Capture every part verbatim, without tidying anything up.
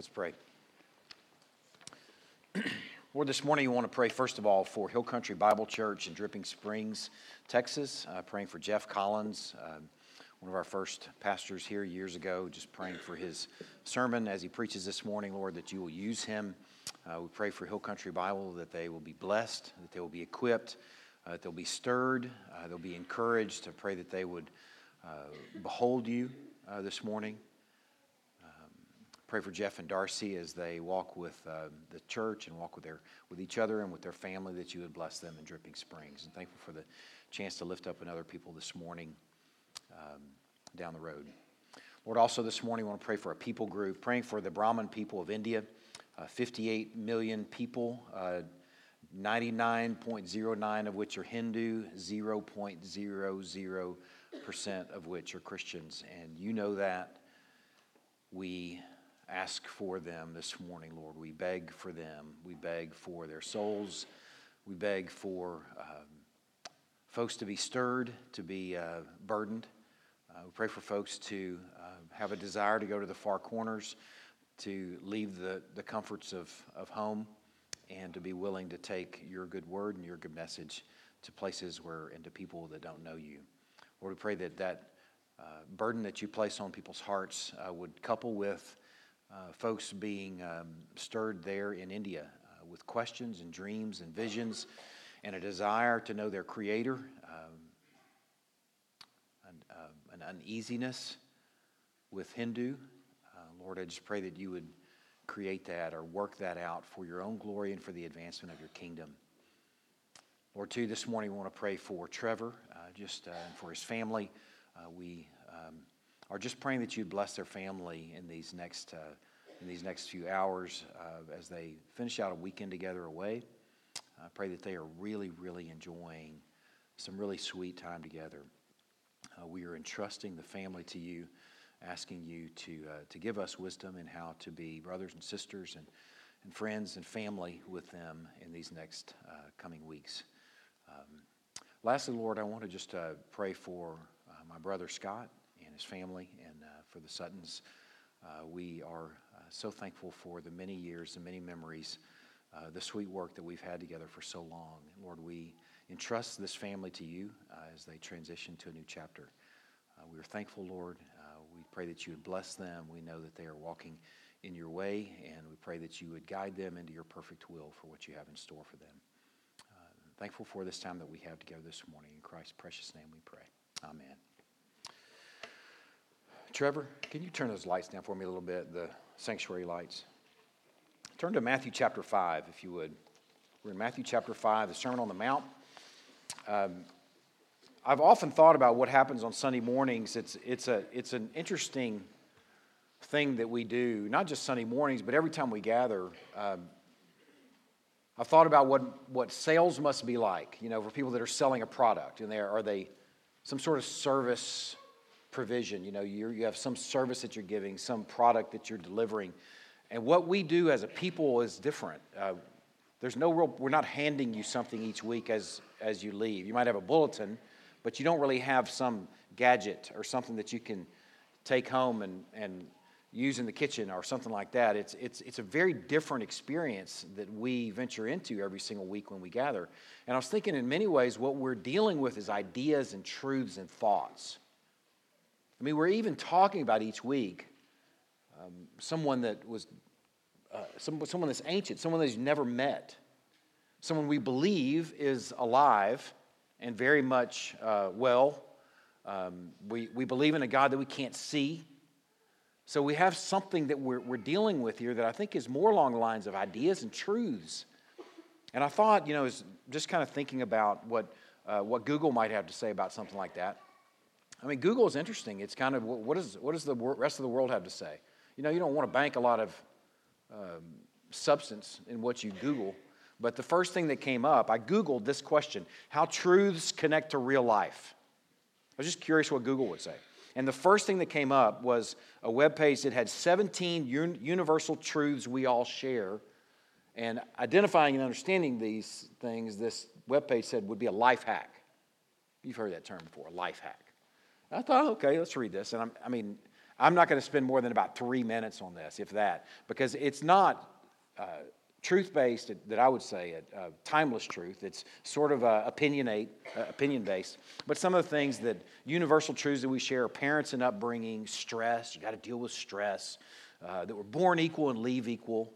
Let's pray. Lord, this morning we want to pray, first of all, for Hill Country Bible Church in Dripping Springs, Texas, uh, praying for Jeff Collins, uh, one of our first pastors here years ago, just praying for his sermon as he preaches this morning, Lord, that you will use him. Uh, we pray for Hill Country Bible that they will be blessed, that they will be equipped, uh, that they'll be stirred, uh, they'll be encouraged. I pray that they would uh, behold you uh, this morning. Pray for Jeff and Darcy as they walk with uh, the church and walk with their with each other and with their family, that you would bless them in Dripping Springs. And thankful for the chance to lift up another people this morning um, down the road. Lord, also this morning, I want to pray for a people group, praying for the Brahmin people of India, uh, fifty-eight million people, uh, ninety-nine point zero nine of which are Hindu, zero point zero zero percent of which are Christians. And you know that. We ask for them this morning, Lord. We beg for them. We beg for their souls. We beg for um, folks to be stirred, to be uh, burdened. Uh, we pray for folks to uh, have a desire to go to the far corners, to leave the, the comforts of, of home, and to be willing to take your good word and your good message to places where and to people that don't know you. Lord, we pray that that uh, burden that you place on people's hearts uh, would couple with Uh, folks being um, stirred there in India uh, with questions and dreams and visions and a desire to know their Creator, um, an, uh, an uneasiness with Hindu. Uh, Lord, I just pray that you would create that or work that out for your own glory and for the advancement of your kingdom. Lord, too, this morning we want to pray for Trevor, uh, just uh, and for his family. Uh, we... Um, are just praying that you'd bless their family in these next uh, in these next few hours uh, as they finish out a weekend together away. I pray that they are really, really enjoying some really sweet time together. Uh, we are entrusting the family to you, asking you to uh, to give us wisdom in how to be brothers and sisters and, and friends and family with them in these next uh, coming weeks. Um, lastly, Lord, I want to just uh, pray for uh, my brother Scott, his family, and uh, for the Suttons. Uh, we are uh, so thankful for the many years, the many memories, uh, the sweet work that we've had together for so long. Lord, we entrust this family to you uh, as they transition to a new chapter. Uh, we are thankful, Lord. Uh, we pray that you would bless them. We know that they are walking in your way, and we pray that you would guide them into your perfect will for what you have in store for them. Uh, thankful for this time that we have together this morning. In Christ's precious name we pray. Amen. Trevor, can you turn those lights down for me a little bit, the sanctuary lights? Turn to Matthew chapter five, if you would. We're in Matthew chapter five, the Sermon on the Mount. Um, I've often thought about what happens on Sunday mornings. It's it's a it's an interesting thing that we do, not just Sunday mornings, but every time we gather. Um, I've thought about what, what sales must be like, you know, for people that are selling a product. And they're, are they some sort of service provision, you know, you you have some service that you're giving, some product that you're delivering, and what we do as a people is different. Uh, there's no real, we're not handing you something each week as as you leave. You might have a bulletin, but you don't really have some gadget or something that you can take home and and use in the kitchen or something like that. It's it's it's a very different experience that we venture into every single week when we gather. And I was thinking, in many ways, what we're dealing with is ideas and truths and thoughts. I mean, we're even talking about each week um, someone that was, uh, some, someone that's ancient, someone that you've never met, someone we believe is alive and very much uh, well. Um, we, we believe in a God that we can't see. So we have something that we're, we're dealing with here that I think is more along the lines of ideas and truths. And I thought, you know, is just kind of thinking about what uh, what Google might have to say about something like that. I mean, Google is interesting. It's kind of, what, is, what does the rest of the world have to say? You know, you don't want to bank a lot of um, substance in what you Google. But the first thing that came up, I Googled this question: how truths connect to real life. I was just curious what Google would say. And the first thing that came up was a webpage that had seventeen un- universal truths we all share. And identifying and understanding these things, this webpage said, would be a life hack. You've heard that term before, a life hack. I thought, okay, let's read this. And I'm, I mean, I'm not going to spend more than about three minutes on this, if that, because it's not uh, truth-based, that I would say, a, a timeless truth. It's sort of a opinionate, uh, opinion-based. But some of the things that universal truths that we share are parents and upbringing, stress, you got to deal with stress, uh, that we're born equal and leave equal.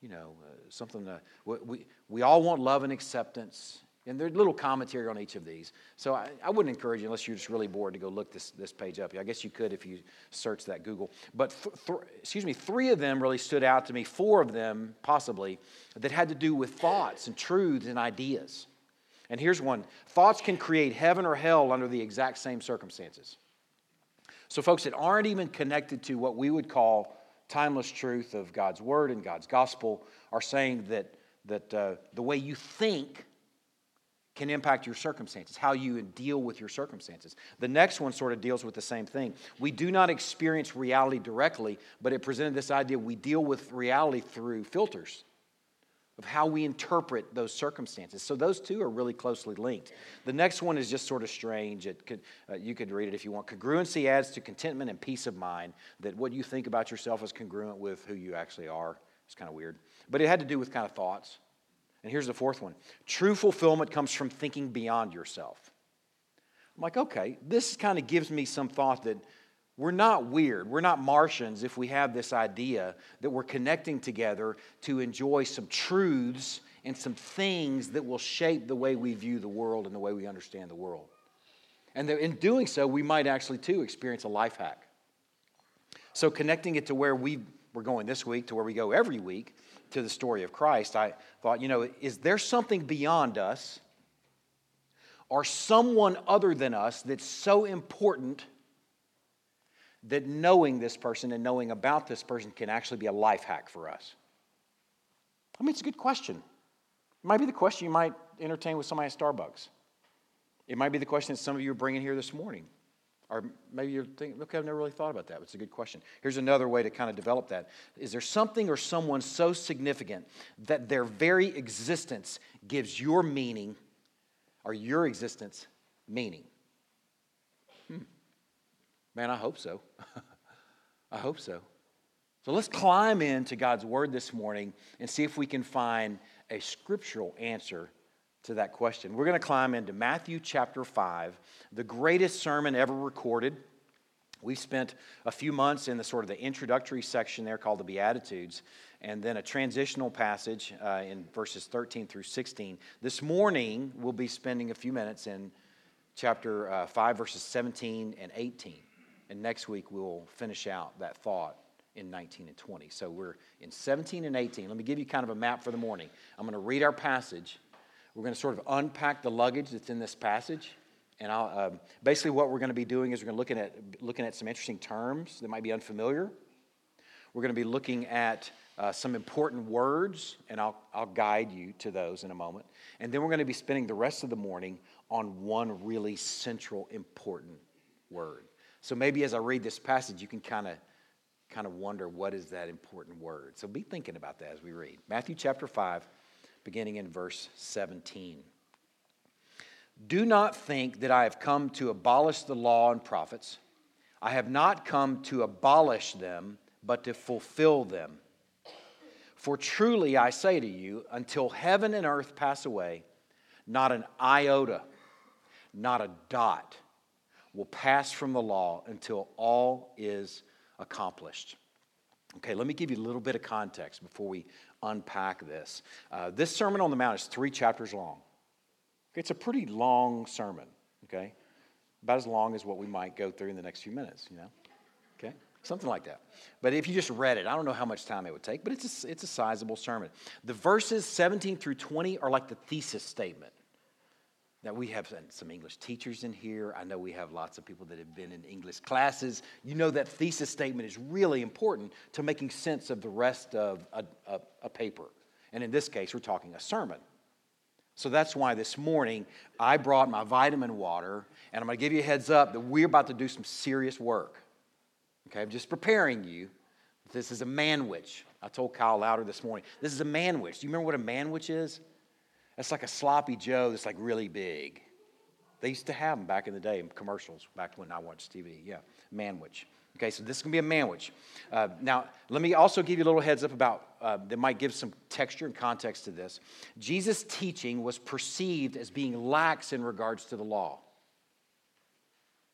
You know, uh, something that we, we all want love and acceptance. And there's little commentary on each of these. So I, I wouldn't encourage you, unless you're just really bored, to go look this, this page up. I guess you could if you search that Google. But, th- th- excuse me, three of them really stood out to me, four of them possibly, that had to do with thoughts and truths and ideas. And here's one. Thoughts can create heaven or hell under the exact same circumstances. So folks that aren't even connected to what we would call timeless truth of God's Word and God's Gospel are saying that, that uh, the way you think can impact your circumstances, how you deal with your circumstances. The next one sort of deals with the same thing. We do not experience reality directly, but it presented this idea we deal with reality through filters of how we interpret those circumstances. So those two are really closely linked. The next one is just sort of strange. It could, uh, you could read it if you want. Congruency adds to contentment and peace of mind, that what you think about yourself is congruent with who you actually are. It's kind of weird. But it had to do with kind of thoughts. And here's the fourth one. True fulfillment comes from thinking beyond yourself. I'm like, okay, this kind of gives me some thought that we're not weird. We're not Martians if we have this idea that we're connecting together to enjoy some truths and some things that will shape the way we view the world and the way we understand the world. And that in doing so, we might actually, too, experience a life hack. So connecting it to where we we're going this week, to where we go every week, to the story of Christ, I thought, you know, is there something beyond us or someone other than us that's so important that knowing this person and knowing about this person can actually be a life hack for us? I mean, it's a good question. It might be the question you might entertain with somebody at Starbucks. It might be the question that some of you are bringing here this morning. Or maybe you're thinking, okay, I've never really thought about that. It's a good question. Here's another way to kind of develop that. Is there something or someone so significant that their very existence gives your meaning or your existence meaning? Hmm. Man, I hope so. I hope so. So let's climb into God's Word this morning and see if we can find a scriptural answer to that question. We're going to climb into Matthew chapter five, the greatest sermon ever recorded. We've spent a few months in the sort of the introductory section there called the Beatitudes, and then a transitional passage uh, in verses thirteen through sixteen. This morning, we'll be spending a few minutes in chapter uh, five, verses seventeen and eighteen. And next week, we'll finish out that thought in nineteen and twenty. So we're in seventeen and eighteen. Let me give you kind of a map for the morning. I'm going to read our passage. We're going to sort of unpack the luggage that's in this passage. And I'll, uh, basically what we're going to be doing is we're going to looking at looking at some interesting terms that might be unfamiliar. We're going to be looking at uh, some important words, and I'll, I'll guide you to those in a moment. And then we're going to be spending the rest of the morning on one really central, important word. So maybe as I read this passage, you can kind of kind of wonder, what is that important word? So be thinking about that as we read. Matthew chapter five, beginning in verse seventeen. Do not think that I have come to abolish the law and prophets. I have not come to abolish them, but to fulfill them. For truly I say to you, until heaven and earth pass away, not an iota, not a dot will pass from the law until all is accomplished. Okay, let me give you a little bit of context before we unpack this. Uh, this Sermon on the Mount is three chapters long. It's a pretty long sermon, okay? About as long as what we might go through in the next few minutes, you know? Okay? Something like that. But if you just read it, I don't know how much time it would take, but it's a, it's a sizable sermon. The verses seventeen through twenty are like the thesis statement. Now, we have some English teachers in here. I know we have lots of people that have been in English classes. You know that thesis statement is really important to making sense of the rest of a, a, a paper. And in this case, we're talking a sermon. So that's why this morning I brought my vitamin water, and I'm going to give you a heads up that we're about to do some serious work. Okay, I'm just preparing you. This is a manwich. I told Kyle Louder this morning, this is a manwich. Do you remember what a manwich is? It's like a sloppy Joe that's like really big. They used to have them back in the day in commercials, back when I watched T V. Yeah, manwich. Okay, so this is going to be a manwich. Uh, now, let me also give you a little heads up about, uh, that might give some texture and context to this. Jesus' teaching was perceived as being lax in regards to the law.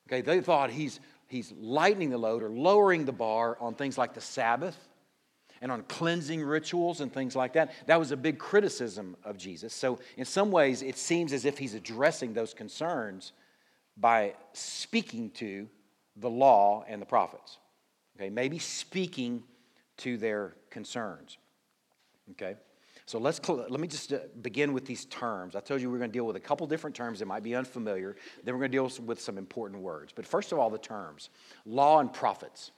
Okay, they thought he's, he's lightening the load or lowering the bar on things like the Sabbath and on cleansing rituals and things like that. That was a big criticism of Jesus. So in some ways, it seems as if he's addressing those concerns by speaking to the law and the prophets. Okay, maybe speaking to their concerns. Okay, so let's cl- let me just uh, begin with these terms. I told you we we're going to deal with a couple different terms that might be unfamiliar. Then we're going to deal with some, with some important words. But first of all, the terms, law and prophets.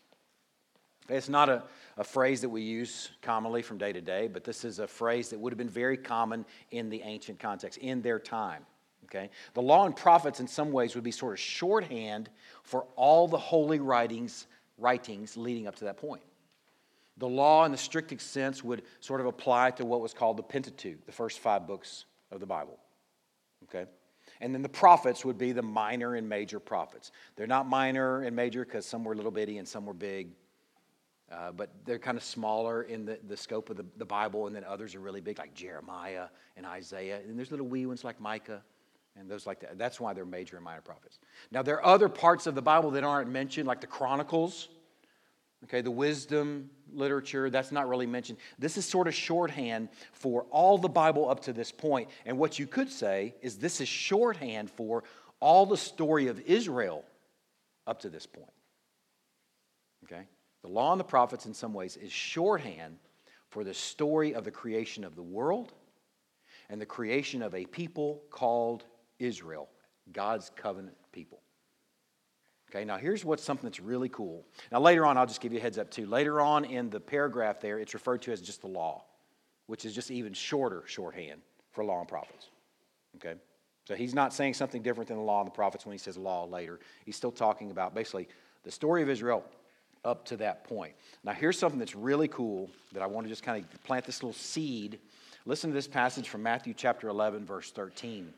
It's not a, a phrase that we use commonly from day to day, but this is a phrase that would have been very common in the ancient context, in their time, okay? The law and prophets in some ways would be sort of shorthand for all the holy writings, writings leading up to that point. The law in the strictest sense would sort of apply to what was called the Pentateuch, the first five books of the Bible, okay? And then the prophets would be the minor and major prophets. They're not minor and major because some were little bitty and some were big. Uh, but they're kind of smaller in the, the scope of the, the Bible, and then others are really big, like Jeremiah and Isaiah. And there's little wee ones like Micah and those like that. That's why they're major and minor prophets. Now, there are other parts of the Bible that aren't mentioned, like the Chronicles, okay, the wisdom literature. That's not really mentioned. This is sort of shorthand for all the Bible up to this point. And what you could say is this is shorthand for all the story of Israel up to this point, okay? The law and the prophets, in some ways, is shorthand for the story of the creation of the world and the creation of a people called Israel, God's covenant people. Okay, now here's what's something that's really cool. Now later on, I'll just give you a heads up too. Later on in the paragraph there, it's referred to as just the law, which is just even shorter shorthand for law and prophets. Okay, so he's not saying something different than the law and the prophets when he says law later. He's still talking about basically the story of Israel up to that point. Now, here's something that's really cool that I want to just kind of plant this little seed. Listen to this passage from Matthew chapter eleven, verse thirteen.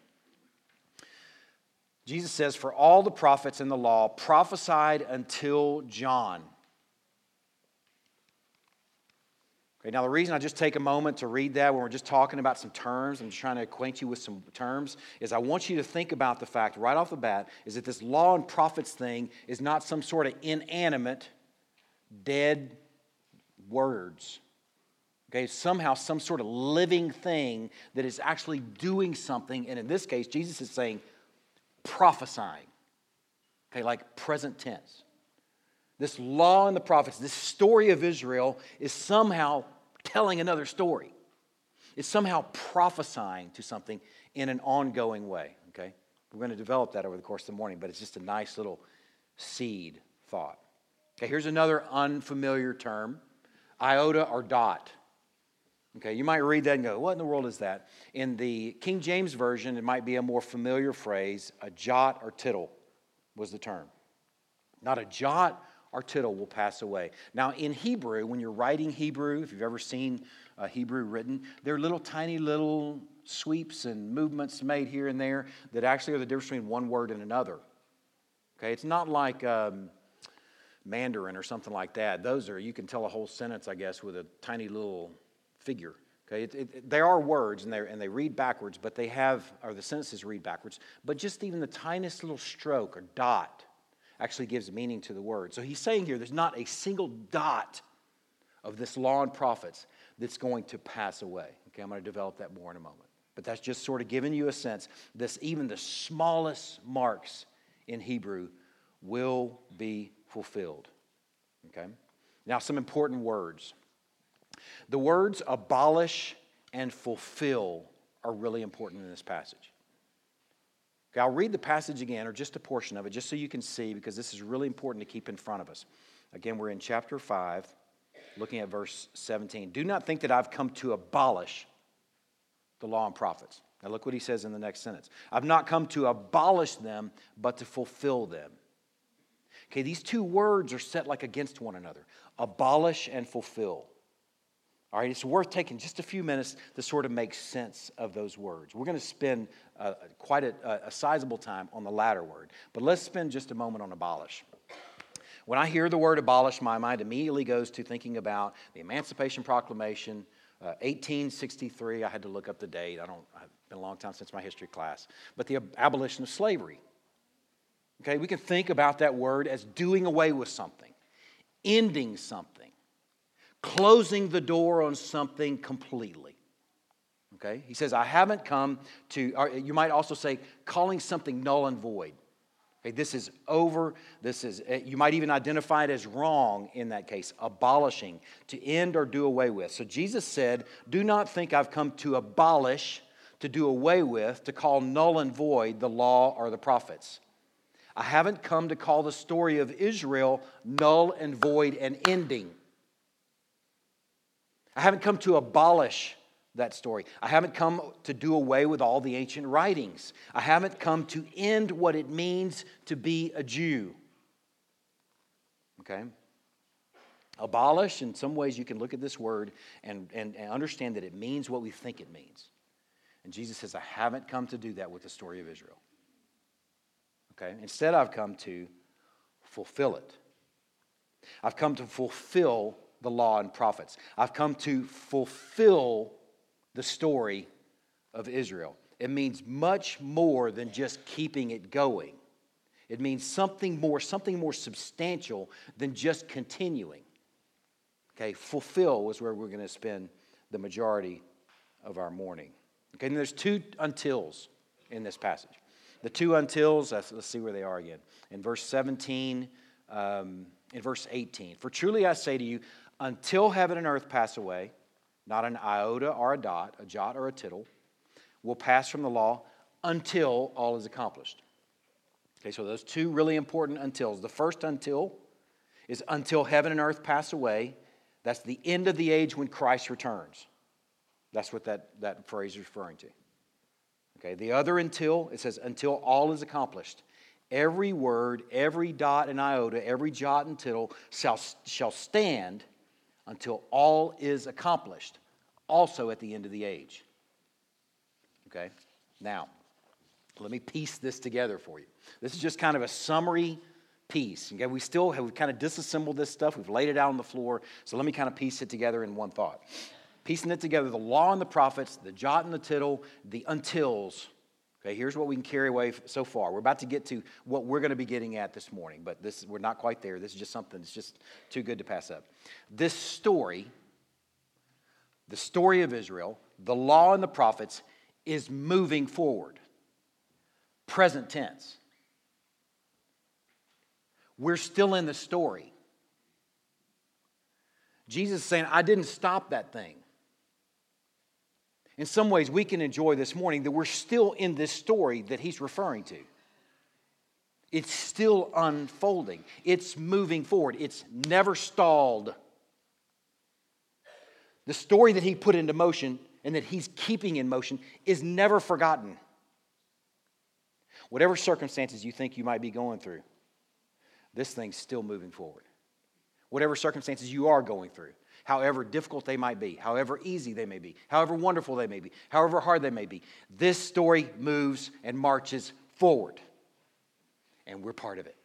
Jesus says, "For all the prophets in the law prophesied until John." Okay, now the reason I just take a moment to read that when we're just talking about some terms, I'm just trying to acquaint you with some terms, is I want you to think about the fact right off the bat is that this law and prophets thing is not some sort of inanimate dead words. Okay, somehow some sort of living thing that is actually doing something. And in this case, Jesus is saying prophesying. Okay, like present tense. This law and the prophets, this story of Israel is somehow telling another story. It's somehow prophesying to something in an ongoing way. Okay, we're going to develop that over the course of the morning, but it's just a nice little seed thought. Okay, here's another unfamiliar term, iota or dot. Okay, you might read that and go, what in the world is that? In the King James Version, it might be a more familiar phrase, a jot or tittle was the term. Not a jot or tittle will pass away. Now, in Hebrew, when you're writing Hebrew, if you've ever seen uh, Hebrew written, there are little tiny little sweeps and movements made here and there that actually are the difference between one word and another. Okay, it's not like um, Mandarin or something like that. Those are, you can tell a whole sentence, I guess, with a tiny little figure. Okay, it, it, there are words and they and they read backwards, but they have, or the sentences read backwards, but just even the tiniest little stroke or dot actually gives meaning to the word. So he's saying here there's not a single dot of this law and prophets that's going to pass away. Okay, I'm going to develop that more in a moment. But that's just sort of giving you a sense this even the smallest marks in Hebrew will be fulfilled. Okay? Now some important words. The words abolish and fulfill are really important in this passage. Okay, I'll read the passage again, or just a portion of it, just so you can see, because this is really important to keep in front of us. Again, we're in chapter five, looking at verse seventeen. "Do not think that I've come to abolish the law and prophets." Now look what he says in the next sentence. "I've not come to abolish them, but to fulfill them." Okay, these two words are set like against one another. Abolish and fulfill. All right, it's worth taking just a few minutes to sort of make sense of those words. We're going to spend uh, quite a, a sizable time on the latter word, but let's spend just a moment on abolish. When I hear the word abolish, my mind immediately goes to thinking about the Emancipation Proclamation, uh, eighteen sixty-three. I had to look up the date. I don't. It's been a long time since my history class. But the ab- abolition of slavery. Okay, we can think about that word as doing away with something, ending something, closing the door on something completely. Okay, he says, I haven't come to, or you might also say, calling something null and void. Okay, this is over, this is, you might even identify it as wrong in that case, abolishing, to end or do away with. So Jesus said, do not think I've come to abolish, to do away with, to call null and void the law or the prophets. I haven't come to call the story of Israel null and void and ending. I haven't come to abolish that story. I haven't come to do away with all the ancient writings. I haven't come to end what it means to be a Jew. Okay? Abolish, in some ways you can look at this word and, and, and understand that it means what we think it means. And Jesus says, I haven't come to do that with the story of Israel. Okay? Instead, I've come to fulfill it. I've come to fulfill the law and prophets. I've come to fulfill the story of Israel. It means much more than just keeping it going. It means something more, something more substantial than just continuing. Okay, fulfill is where we're going to spend the majority of our morning. Okay, and there's two untils in this passage. The two untils, let's, let's see where they are again. In verse seventeen, um, in verse eighteen, for truly I say to you, until heaven and earth pass away, not an iota or a dot, a jot or a tittle, will pass from the law until all is accomplished. Okay, so those two really important untils. The first until is until heaven and earth pass away. That's the end of the age when Christ returns. That's what that, that phrase is referring to. Okay, the other until, it says until all is accomplished. Every word, every dot and iota, every jot and tittle shall, shall stand until all is accomplished, also at the end of the age. Okay? Now, let me piece this together for you. This is just kind of a summary piece. Okay? We still have we've kind of disassembled this stuff. We've laid it out on the floor. So let me kind of piece it together in one thought. Piecing it together, the law and the prophets, the jot and the tittle, the untils. Okay, here's what we can carry away so far. We're about to get to what we're going to be getting at this morning, but this we're not quite there. This is just something that's just too good to pass up. This story, the story of Israel, the law and the prophets, is moving forward. Present tense. We're still in the story. Jesus is saying, I didn't stop that thing. In some ways, we can enjoy this morning that we're still in this story that he's referring to. It's still unfolding. It's moving forward. It's never stalled. The story that he put into motion and that he's keeping in motion is never forgotten. Whatever circumstances you think you might be going through, this thing's still moving forward. Whatever circumstances you are going through, however difficult they might be, however easy they may be, however wonderful they may be, however hard they may be, this story moves and marches forward. And we're part of it.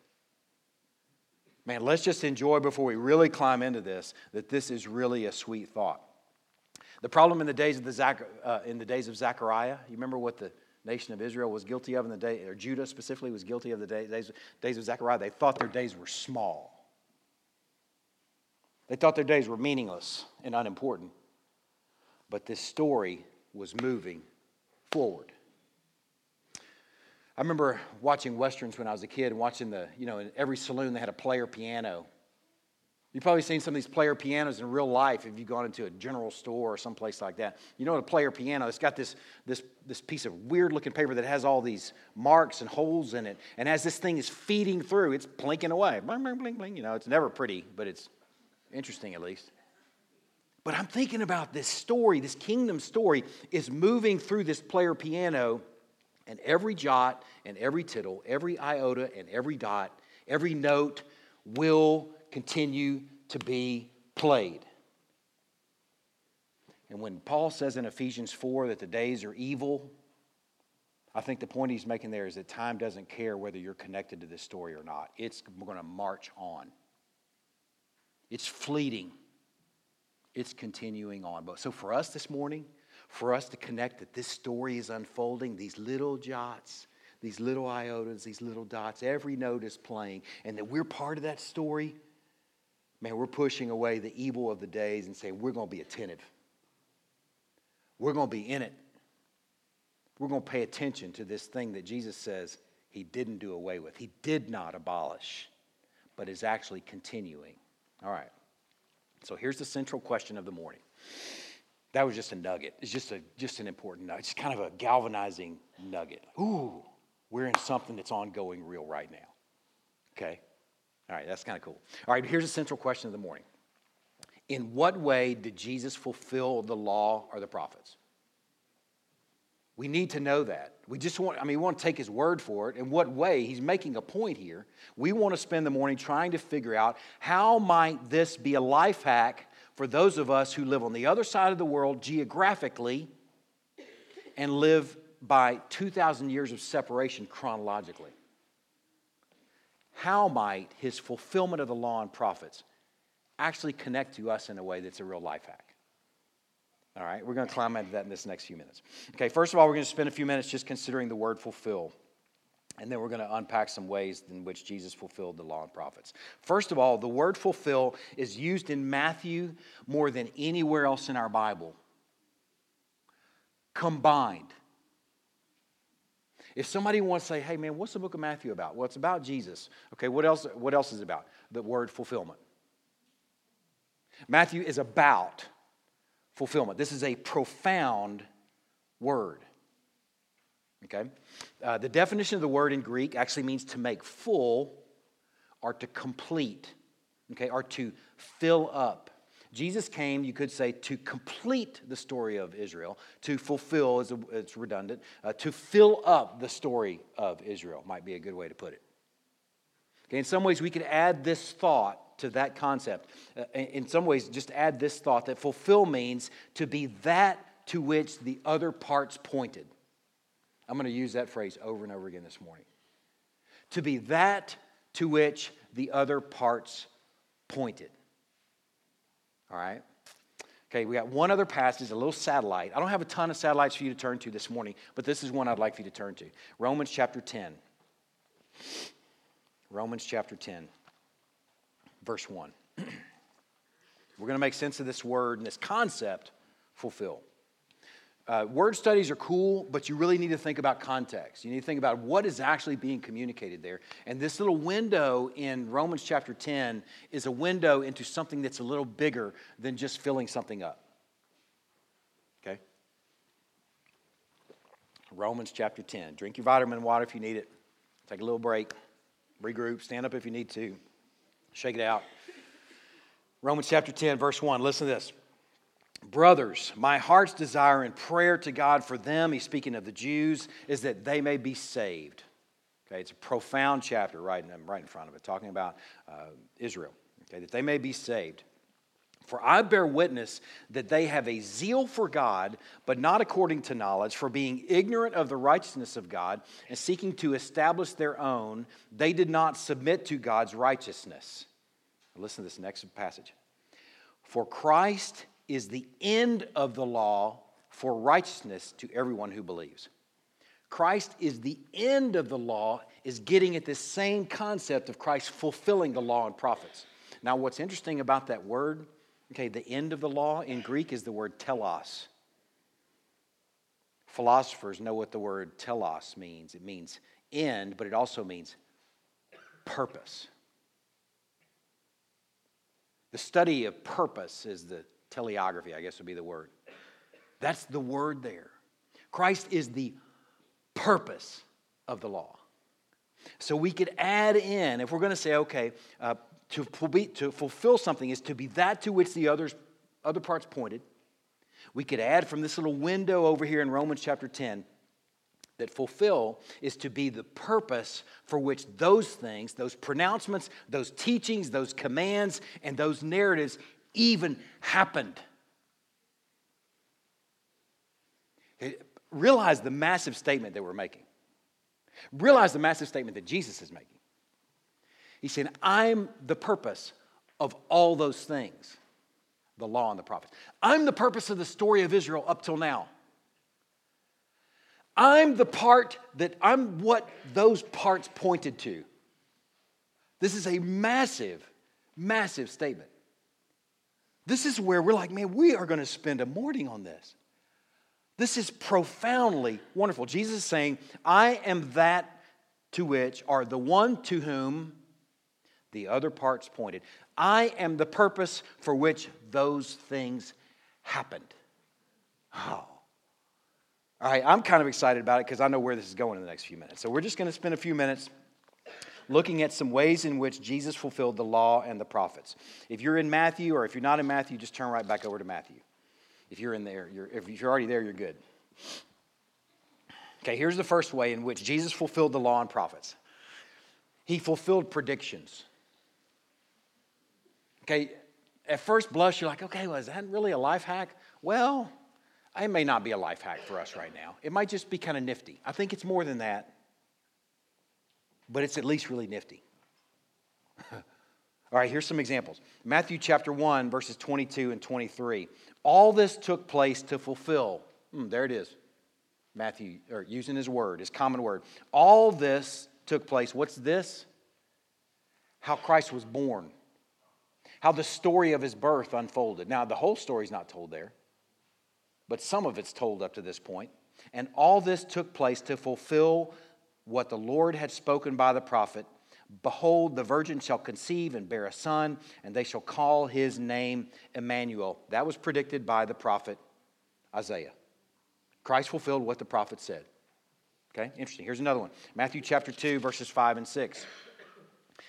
Man, let's just enjoy before we really climb into this, that this is really a sweet thought. The problem in the days of, the Zach, uh, in the days of Zechariah, you remember what the nation of Israel was guilty of in the day, or Judah specifically was guilty of the day, days, days of Zechariah? They thought their days were small. They thought their days were meaningless and unimportant. But this story was moving forward. I remember watching Westerns when I was a kid and watching the, you know, in every saloon they had a player piano. You've probably seen some of these player pianos in real life if you've gone into a general store or someplace like that. You know what a player piano, it's got this, this, this piece of weird-looking paper that has all these marks and holes in it. And as this thing is feeding through, it's plinking away. Bling, bling, bling, bling. You know, it's never pretty, but it's interesting, at least. But I'm thinking about this story, this kingdom story is moving through this player piano, and every jot and every tittle, every iota and every dot, every note will continue to be played. And when Paul says in Ephesians four that the days are evil, I think the point he's making there is that time doesn't care whether you're connected to this story or not. It's going to march on. It's fleeting. It's continuing on. But so for us this morning, for us to connect that this story is unfolding, these little jots, these little iotas, these little dots, every note is playing, and that we're part of that story, man, we're pushing away the evil of the days and saying we're going to be attentive. We're going to be in it. We're going to pay attention to this thing that Jesus says he didn't do away with. He did not abolish, but is actually continuing. All right. So here's the central question of the morning. That was just a nugget. It's just a just an important nugget. It's kind of a galvanizing nugget. Ooh, we're in something that's ongoing real right now. Okay? All right, that's kind of cool. All right, here's the central question of the morning. In what way did Jesus fulfill the law or the prophets? We need to know that. We just want, I mean, we want to take his word for it. In what way? He's making a point here. We want to spend the morning trying to figure out how might this be a life hack for those of us who live on the other side of the world geographically and live by two thousand years of separation chronologically. How might his fulfillment of the law and prophets actually connect to us in a way that's a real life hack? All right, we're going to climb into that in this next few minutes. Okay, first of all, we're going to spend a few minutes just considering the word fulfill. And then we're going to unpack some ways in which Jesus fulfilled the law and prophets. First of all, the word fulfill is used in Matthew more than anywhere else in our Bible. Combined. If somebody wants to say, hey man, what's the book of Matthew about? Well, it's about Jesus. Okay, what else, what else is it about? The word fulfillment. Matthew is about fulfillment. This is a profound word. Okay? Uh, the definition of the word in Greek actually means to make full or to complete, okay, or to fill up. Jesus came, you could say, to complete the story of Israel. To fulfill, is a, it's redundant. Uh, to fill up the story of Israel might be a good way to put it. Okay, in some ways, we could add this thought to that concept. Uh, in some ways, just add this thought that fulfill means to be that to which the other parts pointed. I'm going to use that phrase over and over again this morning. To be that to which the other parts pointed. All right? Okay, we got one other passage, a little satellite. I don't have a ton of satellites for you to turn to this morning, but this is one I'd like for you to turn to. Romans chapter ten. Romans chapter ten. Verse one. We're going to make sense of this word and this concept, fulfill. Uh, word studies are cool, but you really need to think about context. You need to think about what is actually being communicated there. And this little window in Romans chapter ten is a window into something that's a little bigger than just filling something up. Okay? Romans chapter ten. Drink your vitamin water if you need it. Take a little break. Regroup. Stand up if you need to. Shake it out. Romans chapter ten, verse one. Listen to this. Brothers, my heart's desire and prayer to God for them, he's speaking of the Jews, is that they may be saved. Okay, it's a profound chapter right in, right in front of it, talking about uh, Israel. Okay, that they may be saved. For I bear witness that they have a zeal for God, but not according to knowledge, for being ignorant of the righteousness of God and seeking to establish their own, they did not submit to God's righteousness. Now listen to this next passage. For Christ is the end of the law for righteousness to everyone who believes. Christ is the end of the law is getting at this same concept of Christ fulfilling the law and prophets. Now what's interesting about that word, okay, the end of the law in Greek is the word telos. Philosophers know what the word telos means. It means end, but it also means purpose. The study of purpose is the teleography, I guess would be the word. That's the word there. Christ is the purpose of the law. So we could add in, if we're going to say, okay, uh, To, to fulfill something is to be that to which the others, other parts pointed. We could add from this little window over here in Romans chapter ten that fulfill is to be the purpose for which those things, those pronouncements, those teachings, those commands, and those narratives even happened. Realize the massive statement that we're making. Realize the massive statement that Jesus is making. He's saying, I'm the purpose of all those things, the law and the prophets. I'm the purpose of the story of Israel up till now. I'm the part that, I'm what those parts pointed to. This is a massive, massive statement. This is where we're like, man, we are going to spend a morning on this. This is profoundly wonderful. Jesus is saying, I am that to which, or the one to whom the other parts pointed. I am the purpose for which those things happened. Oh. All right, I'm kind of excited about it because I know where this is going in the next few minutes. So we're just going to spend a few minutes looking at some ways in which Jesus fulfilled the law and the prophets. If you're in Matthew, or if you're not in Matthew, just turn right back over to Matthew. If you're in there, you're, if you're already there, you're good. Okay, here's the first way in which Jesus fulfilled the law and prophets. He fulfilled predictions. Okay, at first blush, you're like, okay, well, is that really a life hack? Well, it may not be a life hack for us right now. It might just be kind of nifty. I think it's more than that, but it's at least really nifty. All right, here's some examples. Matthew chapter one, verses twenty-two and twenty-three. All this took place to fulfill. Mm, there it is. Matthew, or using his word, his common word. All this took place. What's this? How Christ was born. How the story of his birth unfolded. Now, the whole story's not told there, but some of it's told up to this point. And all this took place to fulfill what the Lord had spoken by the prophet. Behold, the virgin shall conceive and bear a son, and they shall call his name Emmanuel. That was predicted by the prophet Isaiah. Christ fulfilled what the prophet said. Okay, interesting. Here's another one. Matthew chapter two, verses five and six.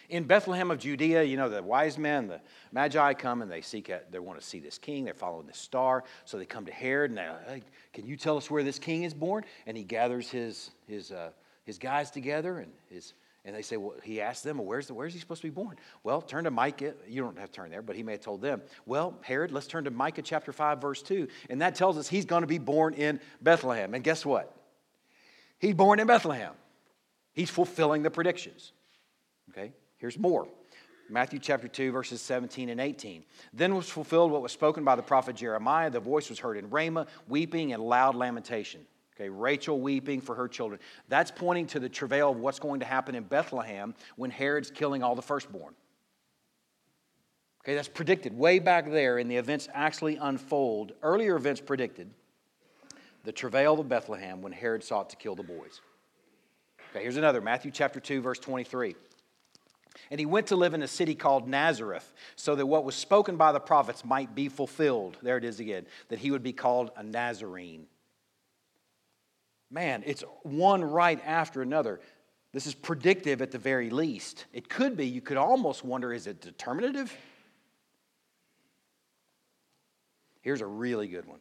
In Bethlehem of Judea, you know, the wise men, the magi come, and they seek out, they want to see this king. They're following this star. So they come to Herod, and they're like, hey, can you tell us where this king is born? And he gathers his, his, uh, his guys together, and his... And they say, well, he asked them, well, where's the, where's he supposed to be born? Well, turn to Micah. You don't have to turn there, but he may have told them. Well, Herod, let's turn to Micah chapter five, verse two. And that tells us he's going to be born in Bethlehem. And guess what? He's born in Bethlehem. He's fulfilling the predictions. Okay, here's more. Matthew chapter two, verses seventeen and eighteen. Then was fulfilled what was spoken by the prophet Jeremiah. The voice was heard in Ramah, weeping and loud lamentation. Okay, Rachel weeping for her children. That's pointing to the travail of what's going to happen in Bethlehem when Herod's killing all the firstborn. Okay, that's predicted way back there, and the events actually unfold. Earlier events predicted the travail of Bethlehem when Herod sought to kill the boys. Okay, here's another, Matthew chapter two, verse twenty-three. And he went to live in a city called Nazareth, so that what was spoken by the prophets might be fulfilled. There it is again, that he would be called a Nazarene. Man, it's one right after another. This is predictive at the very least. It could be, you could almost wonder, is it determinative? Here's a really good one.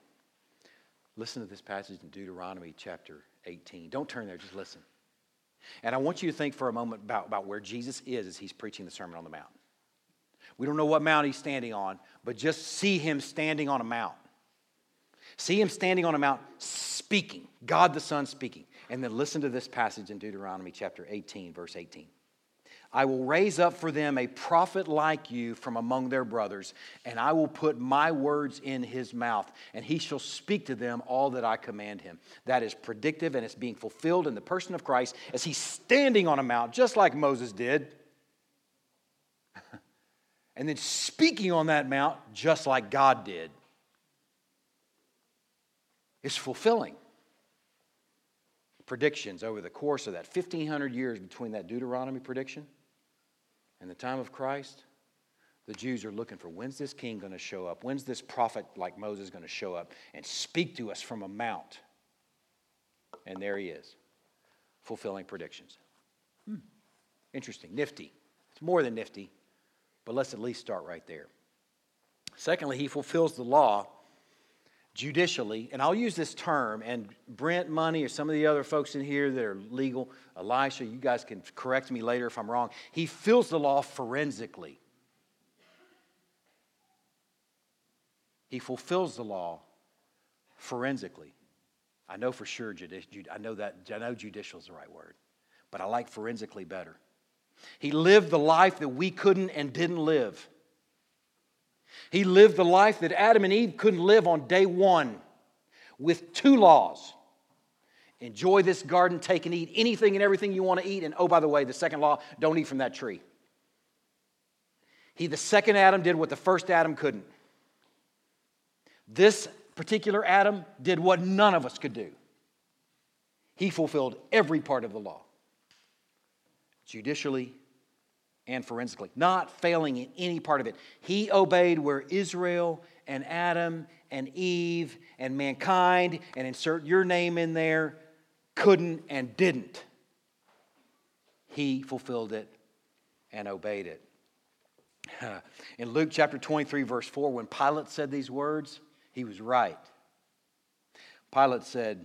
Listen to this passage in Deuteronomy chapter eighteen. Don't turn there, just listen. And I want you to think for a moment about, about where Jesus is as he's preaching the Sermon on the Mount. We don't know what mount he's standing on, but just see him standing on a mount. See him standing on a mount speaking, God the Son speaking. And then listen to this passage in Deuteronomy chapter eighteen, verse eighteen. I will raise up for them a prophet like you from among their brothers, and I will put my words in his mouth, and he shall speak to them all that I command him. That is predictive, and it's being fulfilled in the person of Christ as he's standing on a mount, just like Moses did. And then speaking on that mount, just like God did. It's fulfilling predictions over the course of that fifteen hundred years between that Deuteronomy prediction and the time of Christ. The Jews are looking for, when's this king going to show up? When's this prophet like Moses going to show up and speak to us from a mount? And there he is, fulfilling predictions. Hmm. Interesting, nifty. It's more than nifty, but let's at least start right there. Secondly, he fulfills the law judicially, and I'll use this term, and Brent Money or some of the other folks in here that are legal, Elisha, you guys can correct me later if I'm wrong. He fulfills the law forensically. He fulfills the law forensically. I know for sure, judi- I know that I know judicial is the right word, but I like forensically better. He lived the life that we couldn't and didn't live. He lived the life that Adam and Eve couldn't live on day one with two laws. Enjoy this garden, take and eat anything and everything you want to eat. And oh, by the way, the second law, don't eat from that tree. He, the second Adam, did what the first Adam couldn't. This particular Adam did what none of us could do. He fulfilled every part of the law, judicially and forensically, not failing in any part of it. He obeyed where Israel and Adam and Eve and mankind, and insert your name in there, couldn't and didn't. He fulfilled it and obeyed it. In Luke chapter twenty-three, verse four, when Pilate said these words, he was right. Pilate said,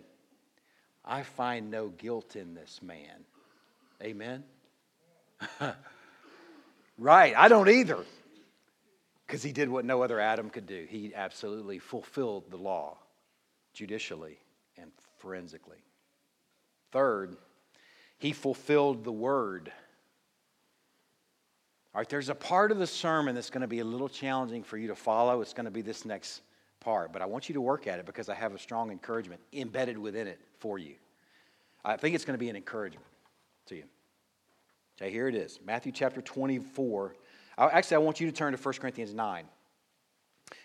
I find no guilt in this man. Amen? Right, I don't either. Because he did what no other Adam could do. He absolutely fulfilled the law judicially and forensically. Third, he fulfilled the word. All right, there's a part of the sermon that's going to be a little challenging for you to follow. It's going to be this next part, but I want you to work at it because I have a strong encouragement embedded within it for you. I think it's going to be an encouragement to you. Okay, here it is. Matthew chapter twenty-four. Actually, I want you to turn to First Corinthians nine.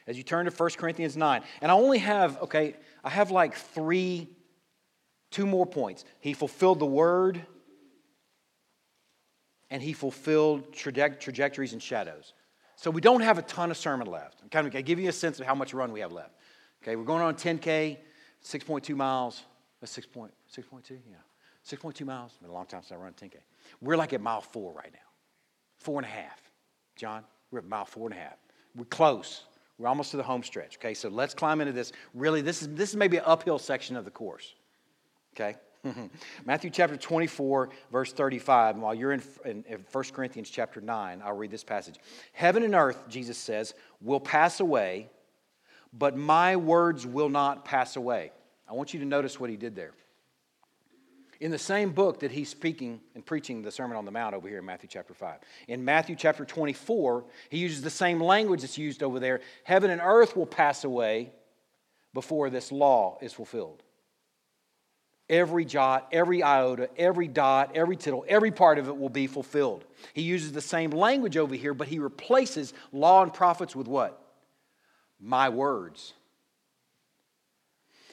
As you turn to First Corinthians nine, and I only have, okay, I have like three, two more points. He fulfilled the word, and he fulfilled traje- trajectories and shadows. So we don't have a ton of sermon left. I'm kind of give you a sense of how much run we have left. Okay, we're going on ten K, six point two miles. That's six point two, yeah. six point two miles. It's been a long time since I run ten K. We're like at mile four right now. Four and a half. John, we're at mile four and a half. We're close. We're almost to the home stretch. Okay, so let's climb into this. Really, this is this is maybe an uphill section of the course. Okay? Matthew chapter twenty-four, verse thirty-five. And while you're in, in, in First Corinthians chapter nine, I'll read this passage. Heaven and earth, Jesus says, will pass away, but my words will not pass away. I want you to notice what he did there. In the same book that he's speaking and preaching the Sermon on the Mount over here in Matthew chapter five. In Matthew chapter twenty-four, he uses the same language that's used over there. Heaven and earth will pass away before this law is fulfilled. Every jot, every iota, every dot, every tittle, every part of it will be fulfilled. He uses the same language over here, but he replaces law and prophets with what? My words.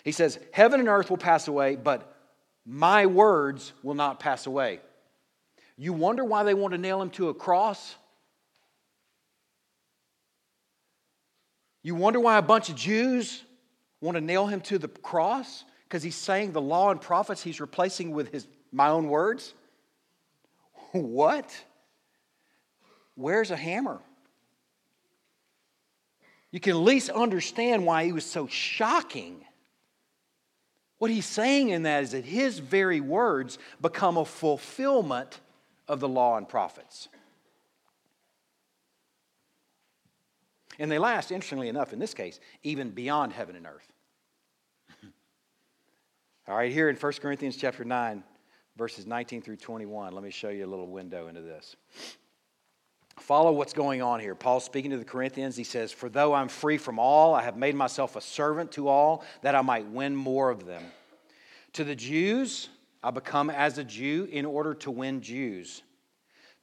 He says, heaven and earth will pass away, but my words will not pass away. You wonder why they want to nail him to a cross? You wonder why a bunch of Jews want to nail him to the cross? Because he's saying the law and prophets he's replacing with his my own words? What? Where's a hammer? You can at least understand why he was so shocking. What he's saying in that is that his very words become a fulfillment of the law and prophets. And they last, interestingly enough, in this case, even beyond heaven and earth. All right, here in First Corinthians chapter nine, verses nineteen through twenty-one, let me show you a little window into this. Follow what's going on here. Paul's speaking to the Corinthians. He says, for though I'm free from all, I have made myself a servant to all, that I might win more of them. To the Jews, I become as a Jew in order to win Jews.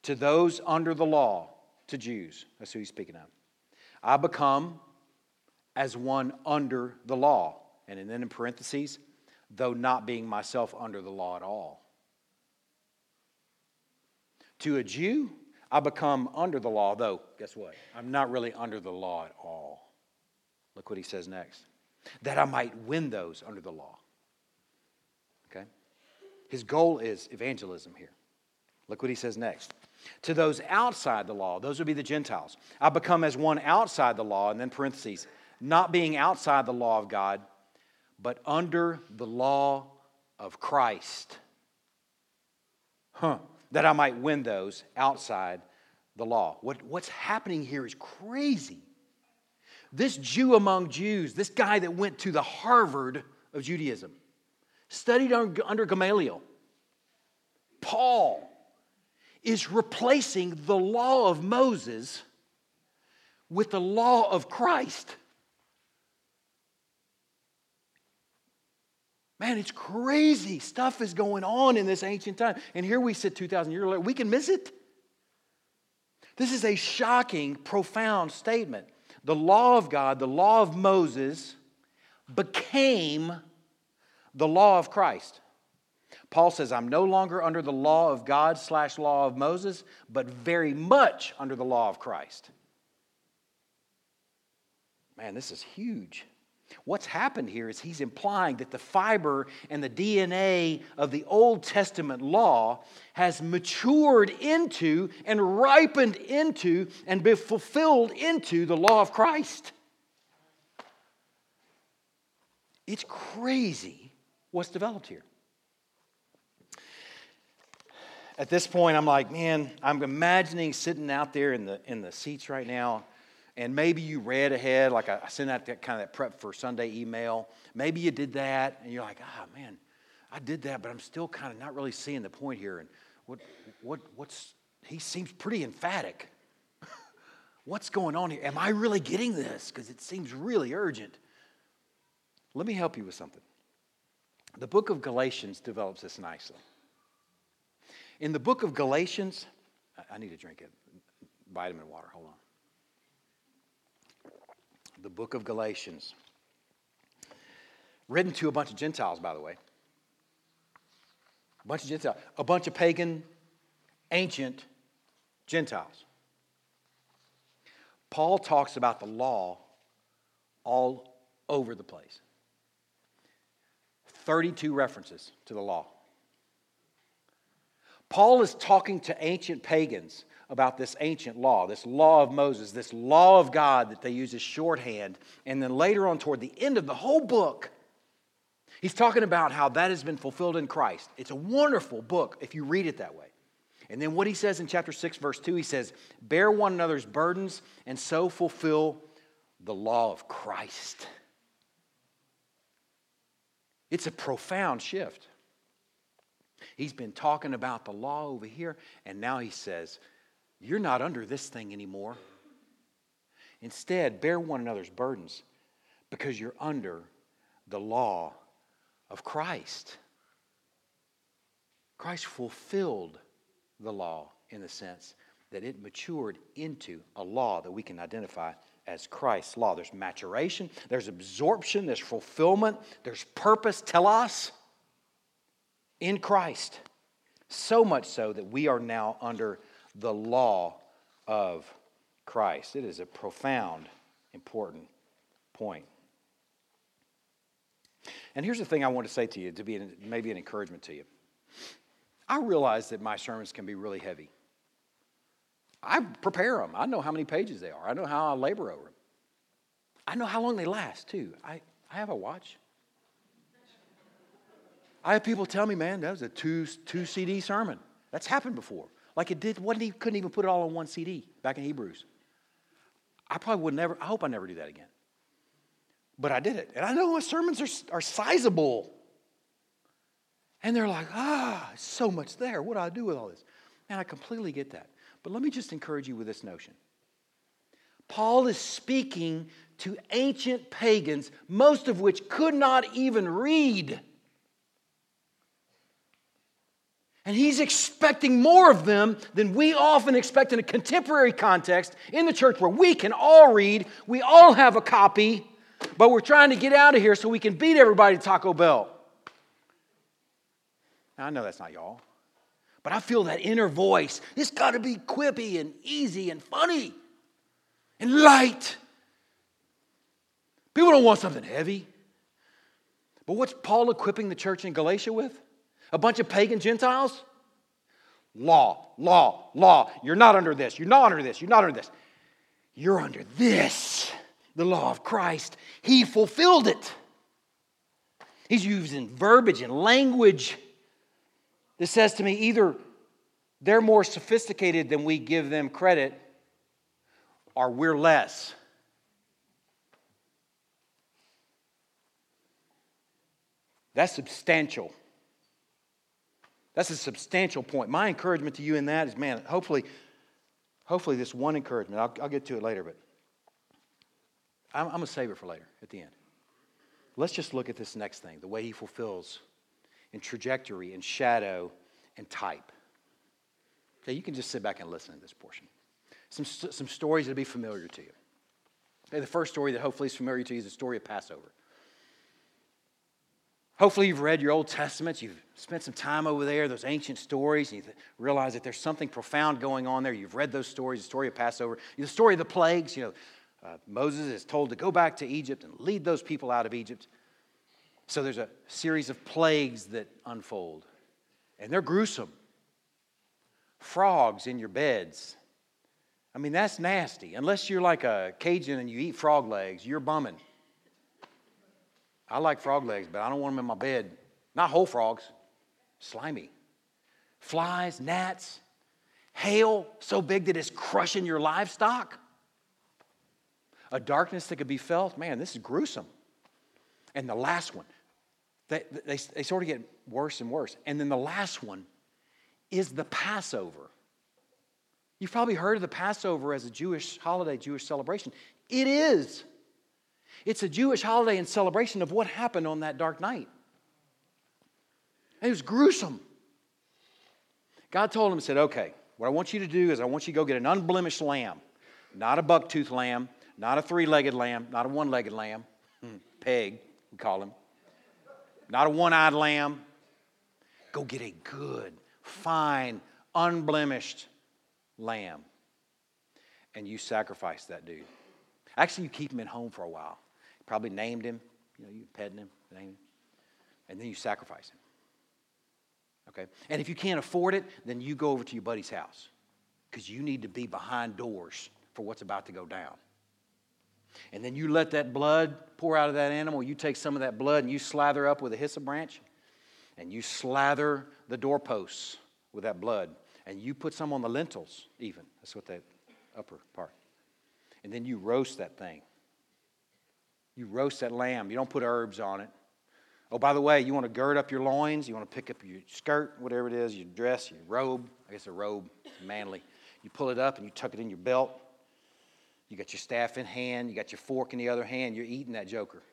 To those under the law, to Jews, that's who he's speaking of, I become as one under the law. And then in parentheses, though not being myself under the law at all. To a Jew, I become under the law, though, guess what? I'm not really under the law at all. Look what he says next. That I might win those under the law. Okay? His goal is evangelism here. Look what he says next. To those outside the law, those would be the Gentiles. I become as one outside the law, and then parentheses, not being outside the law of God, but under the law of Christ. Huh. That I might win those outside the law. What, what's happening here is crazy. This Jew among Jews, this guy that went to the Harvard of Judaism, studied under Gamaliel, Paul is replacing the law of Moses with the law of Christ. Man, it's crazy. Stuff is going on in this ancient time. And here we sit two thousand years later. We can miss it. This is a shocking, profound statement. The law of God, the law of Moses, became the law of Christ. Paul says, I'm no longer under the law of God slash law of Moses, but very much under the law of Christ. Man, this is huge. What's happened here is he's implying that the fiber and the D N A of the Old Testament law has matured into and ripened into and been fulfilled into the law of Christ. It's crazy what's developed here. At this point, I'm like, man, I'm imagining sitting out there in the in the seats right now. And maybe you read ahead, like I sent out that kind of that prep for Sunday email. Maybe you did that, and you're like, ah, oh, man, I did that, but I'm still kind of not really seeing the point here. And what, what, what's? He seems pretty emphatic. What's going on here? Am I really getting this? Because it seems really urgent. Let me help you with something. The book of Galatians develops this nicely. In the book of Galatians, I need to drink a vitamin water. Hold on. The book of Galatians, written to a bunch of Gentiles, by the way. A bunch of Gentiles, a bunch of pagan, ancient Gentiles. Paul talks about the law all over the place. thirty-two references to the law. Paul is talking to ancient pagans about this ancient law, this law of Moses, this law of God that they use as shorthand. And then later on toward the end of the whole book, he's talking about how that has been fulfilled in Christ. It's a wonderful book if you read it that way. And then what he says in chapter six, verse two, he says, bear one another's burdens and so fulfill the law of Christ. It's a profound shift. He's been talking about the law over here, and now he says, you're not under this thing anymore. Instead, bear one another's burdens because you're under the law of Christ. Christ fulfilled the law in the sense that it matured into a law that we can identify as Christ's law. There's maturation, there's absorption, there's fulfillment, there's purpose, telos, in Christ. So much so that we are now under the law of Christ. It is a profound, important point. And here's the thing I want to say to you, to be an, maybe an encouragement to you. I realize that my sermons can be really heavy. I prepare them. I know how many pages they are. I know how I labor over them. I know how long they last, too. I, I have a watch. I have people tell me, man, that was a two, two C D sermon. That's happened before. Like it did, wasn't he couldn't even put it all on one C D back in Hebrews. I probably would never, I hope I never do that again. But I did it. And I know my sermons are, are sizable. And they're like, ah, so much there. What do I do with all this? And I completely get that. But let me just encourage you with this notion. Paul is speaking to ancient pagans, most of which could not even read. And he's expecting more of them than we often expect in a contemporary context in the church where we can all read, we all have a copy, but we're trying to get out of here so we can beat everybody to Taco Bell. Now, I know that's not y'all, but I feel that inner voice. It's got to be quippy and easy and funny and light. People don't want something heavy. But what's Paul equipping the church in Galatia with? A bunch of pagan Gentiles? Law, law, law. You're not under this. You're not under this. You're not under this. You're under this, the law of Christ. He fulfilled it. He's using verbiage and language that says to me either they're more sophisticated than we give them credit or we're less. That's substantial. That's a substantial point. My encouragement to you in that is, man, hopefully, hopefully this one encouragement, I'll, I'll get to it later, but I'm, I'm going to save it for later at the end. Let's just look at this next thing, the way he fulfills in trajectory and shadow and type. Okay, you can just sit back and listen to this portion. Some, some stories that will be familiar to you. Okay, the first story that hopefully is familiar to you is the story of Passover. Hopefully you've read your Old Testaments, you've spent some time over there, those ancient stories, and you realize that there's something profound going on there. You've read those stories, the story of Passover, the story of the plagues. You know, uh, Moses is told to go back to Egypt and lead those people out of Egypt. So there's a series of plagues that unfold, and they're gruesome. Frogs in your beds. I mean, that's nasty. Unless you're like a Cajun and you eat frog legs, you're bumming. I like frog legs, but I don't want them in my bed. Not whole frogs, slimy. Flies, gnats, hail so big that it's crushing your livestock. A darkness that could be felt. Man, this is gruesome. And the last one, they, they, they sort of get worse and worse. And then the last one is the Passover. You've probably heard of the Passover as a Jewish holiday, Jewish celebration. It is. It's a Jewish holiday in celebration of what happened on that dark night. And it was gruesome. God told him, he said, okay, what I want you to do is I want you to go get an unblemished lamb. Not a buck-toothed lamb, not a three-legged lamb, not a one-legged lamb, peg, we call him. Not a one-eyed lamb. Go get a good, fine, unblemished lamb. And you sacrifice that dude. Actually, you keep him at home for a while. You probably named him. You know, you petting him, named him. And then you sacrifice him. Okay? And if you can't afford it, then you go over to your buddy's house because you need to be behind doors for what's about to go down. And then you let that blood pour out of that animal. You take some of that blood and you slather up with a hyssop branch and you slather the doorposts with that blood. And you put some on the lintels even. That's what that upper part. And then you roast that thing. You roast that lamb. You don't put herbs on it. Oh, by the way, you want to gird up your loins. You want to pick up your skirt, whatever it is, your dress, your robe. I guess a robe, manly. You pull it up and you tuck it in your belt. You got your staff in hand. You got your fork in the other hand. You're eating that joker.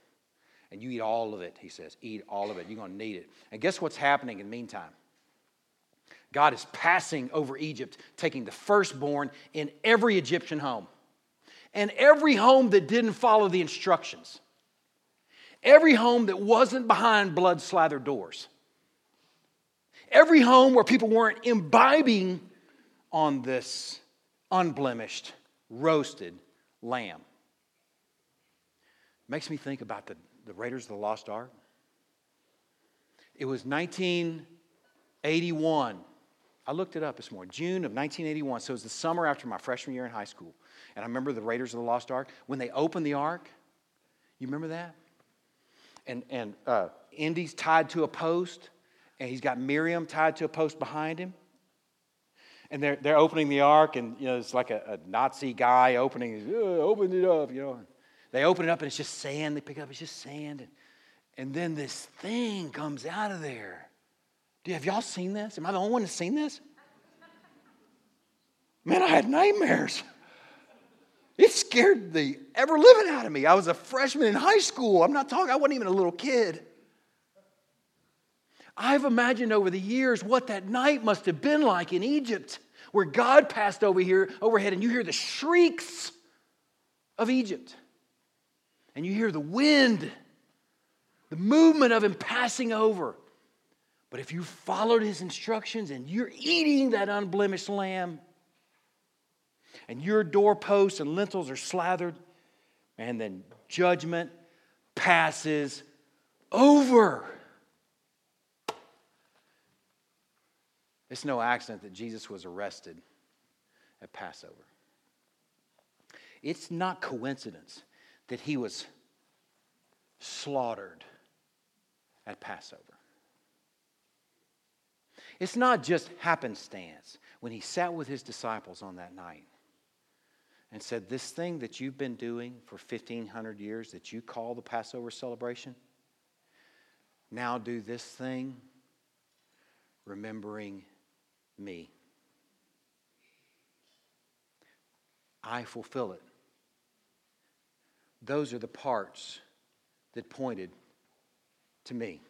And you eat all of it, he says. Eat all of it. You're going to need it. And guess what's happening in the meantime? God is passing over Egypt, taking the firstborn in every Egyptian home. And every home that didn't follow the instructions. Every home that wasn't behind blood-slathered doors. Every home where people weren't imbibing on this unblemished, roasted lamb. Makes me think about the, the Raiders of the Lost Ark. It was nineteen eighty-one. I looked it up this morning, June of nineteen eighty-one. So it was the summer after my freshman year in high school. And I remember the Raiders of the Lost Ark. When they opened the ark, you remember that? And and uh, Indy's tied to a post, and he's got Miriam tied to a post behind him. And they're they're opening the ark, and you know it's like a, a Nazi guy opening, open it up, you know. They open it up, and it's just sand. They pick it up, it's just sand, and, and then this thing comes out of there. Dude, have y'all seen this? Am I the only one that's seen this? Man, I had nightmares. It scared the ever-living out of me. I was a freshman in high school. I'm not talking, I wasn't even a little kid. I've imagined over the years what that night must have been like in Egypt, where God passed over here, overhead, and you hear the shrieks of Egypt. And you hear the wind, the movement of him passing over. But if you followed his instructions and you're eating that unblemished lamb, and your doorposts and lintels are slathered, and then judgment passes over. It's no accident that Jesus was arrested at Passover. It's not coincidence that he was slaughtered at Passover. It's not just happenstance when he sat with his disciples on that night and said, this thing that you've been doing for fifteen hundred years that you call the Passover celebration, now do this thing remembering me. I fulfill it. those are the parts that pointed to me.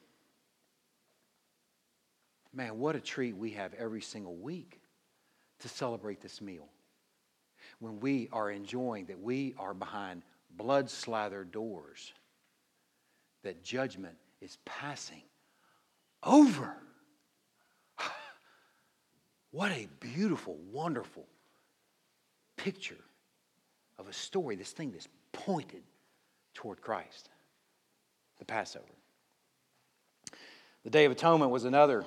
Man, what a treat we have every single week to celebrate this meal. When we are enjoying that we are behind blood-slathered doors, that judgment is passing over. What a beautiful, wonderful picture of a story, this thing that's pointed toward Christ, the Passover. The Day of Atonement was another.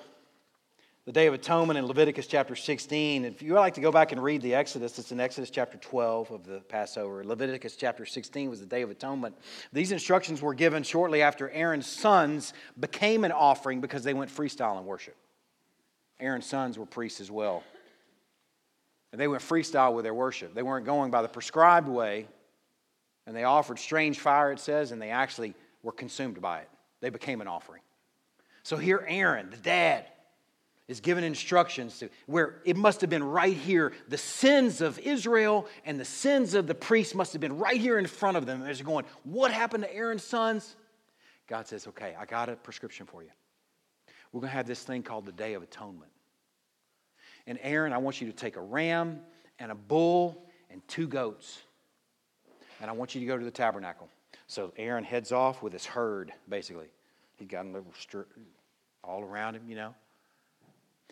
The Day of Atonement in Leviticus chapter sixteen. If you would like to go back and read the Exodus, it's in Exodus chapter twelve of the Passover. Leviticus chapter sixteen was the Day of Atonement. These instructions were given shortly after Aaron's sons became an offering because they went freestyle in worship. Aaron's sons were priests as well. And they went freestyle with their worship. They weren't going by the prescribed way. And they offered strange fire, it says, and they actually were consumed by it. They became an offering. So here Aaron, the dad, is given instructions to where it must have been right here. The sins of Israel and the sins of the priests must have been right here in front of them. And they're going, what happened to Aaron's sons? God says, okay, I got a prescription for you. We're going to have this thing called the Day of Atonement. And Aaron, I want you to take a ram and a bull and two goats. And I want you to go to the tabernacle. So Aaron heads off with his herd, basically. He's got a little strip all around him, you know.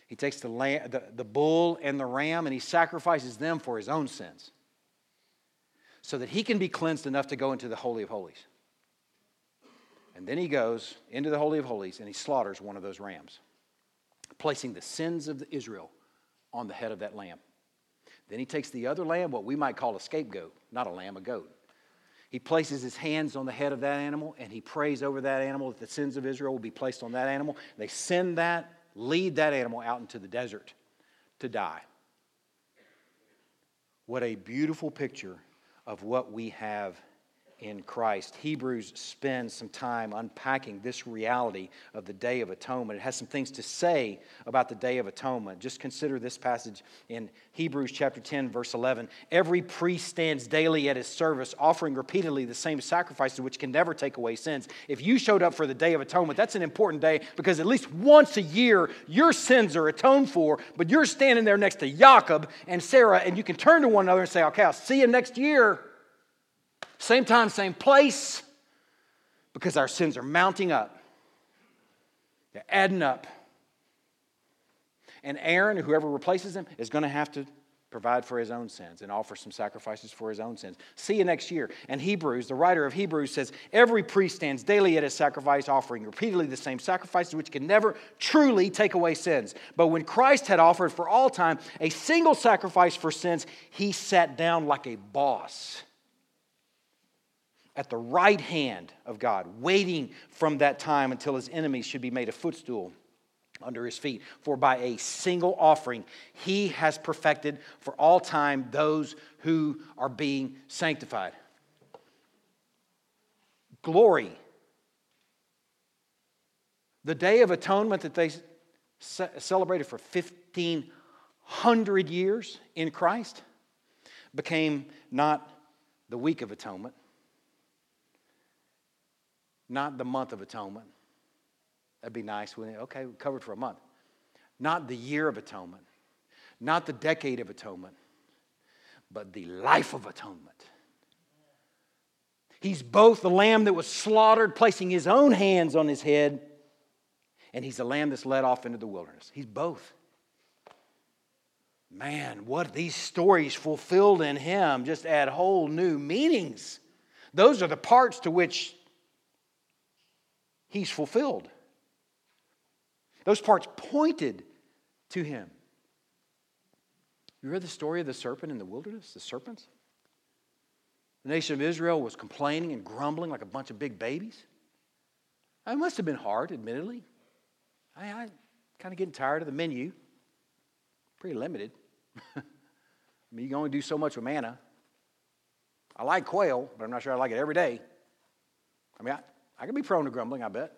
He takes the, lamb, the, the bull and the ram, and he sacrifices them for his own sins so that he can be cleansed enough to go into the Holy of Holies. And then he goes into the Holy of Holies, and he slaughters one of those rams, placing the sins of Israel on the head of that lamb. Then he takes the other lamb, what we might call a scapegoat, not a lamb, a goat. He places his hands on the head of that animal, and he prays over that animal that the sins of Israel will be placed on that animal. They send that lead that animal out into the desert to die. What a beautiful picture of what we have in Christ. Hebrews spends some time unpacking this reality of the Day of Atonement. It has some things to say about the Day of Atonement. Just consider this passage in Hebrews chapter ten, verse eleven. Every priest stands daily at his service, offering repeatedly the same sacrifices which can never take away sins. If you showed up for the Day of Atonement, that's an important day because at least once a year your sins are atoned for, but you're standing there next to Jacob and Sarah, and you can turn to one another and say, okay, I'll see you next year. Same time, same place, because our sins are mounting up. They're adding up. And Aaron, whoever replaces him, is going to have to provide for his own sins and offer some sacrifices for his own sins. See you next year. And Hebrews, the writer of Hebrews says, every priest stands daily at his sacrifice, offering repeatedly the same sacrifices which can never truly take away sins. But when Christ had offered for all time a single sacrifice for sins, he sat down like a boss at the right hand of God, waiting from that time until his enemies should be made a footstool under his feet. For by a single offering, he has perfected for all time those who are being sanctified. Glory. The Day of Atonement that they celebrated for fifteen hundred years in Christ became not the Week of Atonement, not the month of atonement. That'd be nice, wouldn't it? Okay, we're covered for a month. Not the year of atonement. Not the decade of atonement. But the life of atonement. He's both the lamb that was slaughtered, placing his own hands on his head, and he's the lamb that's led off into the wilderness. He's both. Man, what these stories fulfilled in him just add whole new meanings. Those are the parts to which he's fulfilled. Those parts pointed to him. You read the story of the serpent in the wilderness, the serpents? The nation of Israel was complaining and grumbling like a bunch of big babies. It must have been hard, admittedly. I, I'm kind of getting tired of the menu. Pretty limited. I mean, you can only do so much with manna. I like quail, but I'm not sure I like it every day. I mean, I... I could be prone to grumbling, I bet.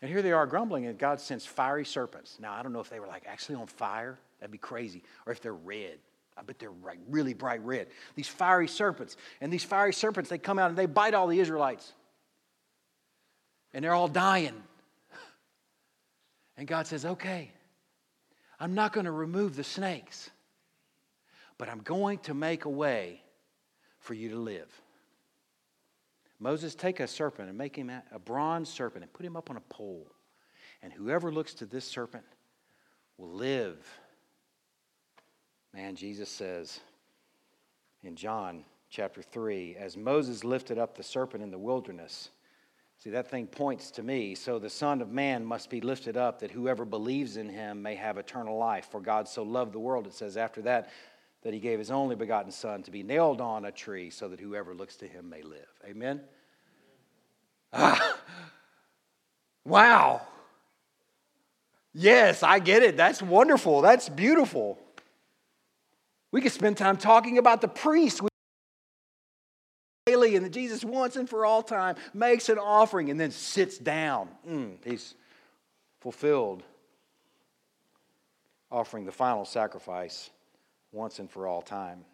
And here they are grumbling, and God sends fiery serpents. Now, I don't know if they were like actually on fire. That'd be crazy. Or if they're red. I bet they're right, really bright red. These fiery serpents. And these fiery serpents, they come out and they bite all the Israelites. And they're all dying. And God says, okay, I'm not going to remove the snakes, but I'm going to make a way for you to live. Moses, take a serpent and make him a bronze serpent and put him up on a pole. And whoever looks to this serpent will live. Man, Jesus says in John chapter three, as Moses lifted up the serpent in the wilderness, see, that thing points to me. So the Son of Man must be lifted up that whoever believes in him may have eternal life. For God so loved the world, it says after that, that he gave his only begotten Son to be nailed on a tree so that whoever looks to him may live. Amen? Ah, wow. Yes, I get it. That's wonderful. That's beautiful. We could spend time talking about the priest. And that Jesus once and for all time makes an offering and then sits down. Mm, he's fulfilled, offering the final sacrifice once and for all time.